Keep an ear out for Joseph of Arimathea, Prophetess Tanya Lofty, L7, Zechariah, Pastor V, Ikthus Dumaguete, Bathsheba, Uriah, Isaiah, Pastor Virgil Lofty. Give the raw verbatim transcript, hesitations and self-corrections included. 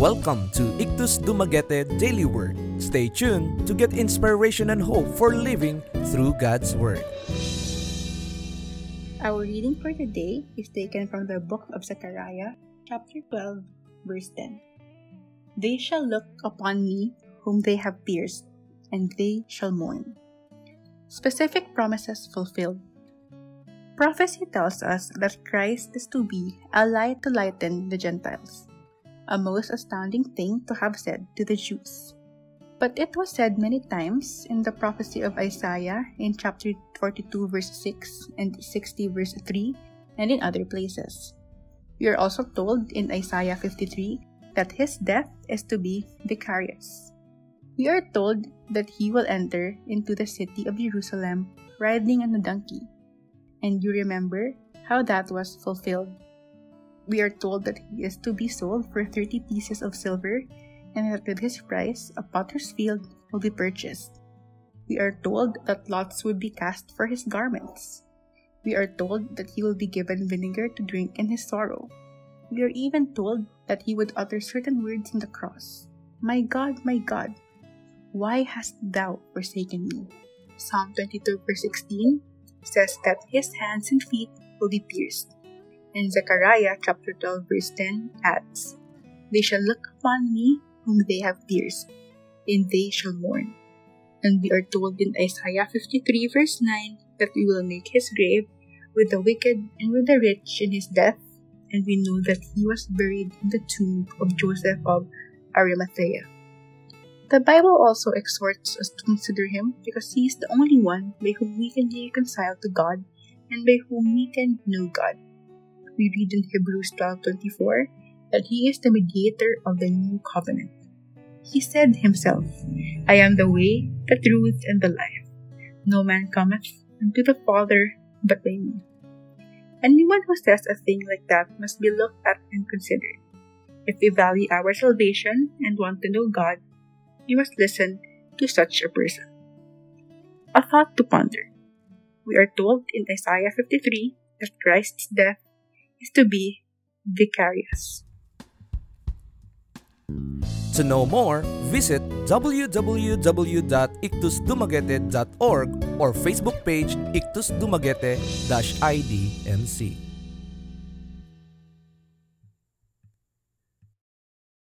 Welcome to Ikthus Dumaguete Daily Word. Stay tuned to get inspiration and hope for living through God's Word. Our reading for today is taken from the book of Zechariah, chapter twelve, verse ten. They shall look upon me whom they have pierced, and they shall mourn. Specific promises fulfilled. Prophecy tells us that Christ is to be a light to lighten the Gentiles, a most astounding thing to have said to the Jews. But it was said many times in the prophecy of Isaiah in chapter forty-two verse six and sixty verse three and in other places. We are also told in Isaiah fifty-three that his death is to be vicarious. We are told that he will enter into the city of Jerusalem riding on a donkey. And you remember how that was fulfilled. We are told that he is to be sold for thirty pieces of silver, and that with his price a potter's field will be purchased. We are told that lots would be cast for his garments. We are told that he will be given vinegar to drink in his sorrow. We are even told that he would utter certain words on the cross. My God, my God, why hast thou forsaken me? Psalm twenty-two verse sixteen says that his hands and feet will be pierced. And Zechariah chapter twelve verse ten adds, They shall look upon me whom they have pierced, and they shall mourn. And we are told in Isaiah fifty-three verse nine that we will make his grave with the wicked and with the rich in his death, and we know that he was buried in the tomb of Joseph of Arimathea. The Bible also exhorts us to consider him because he is the only one by whom we can be reconciled to God and by whom we can know God. We read in Hebrews twelve twenty-four that he is the mediator of the new covenant. He said himself, I am the way, the truth, and the life. No man cometh unto the Father but by me. Anyone who says a thing like that must be looked at and considered. If we value our salvation and want to know God, you must listen to such a person. A thought to ponder. We are told in Isaiah fifty-three that Christ's death is to be vicarious. To know more, visit w w w dot ikthus dumaguete dot org or Facebook page ikthus dumaguete dash I D M C.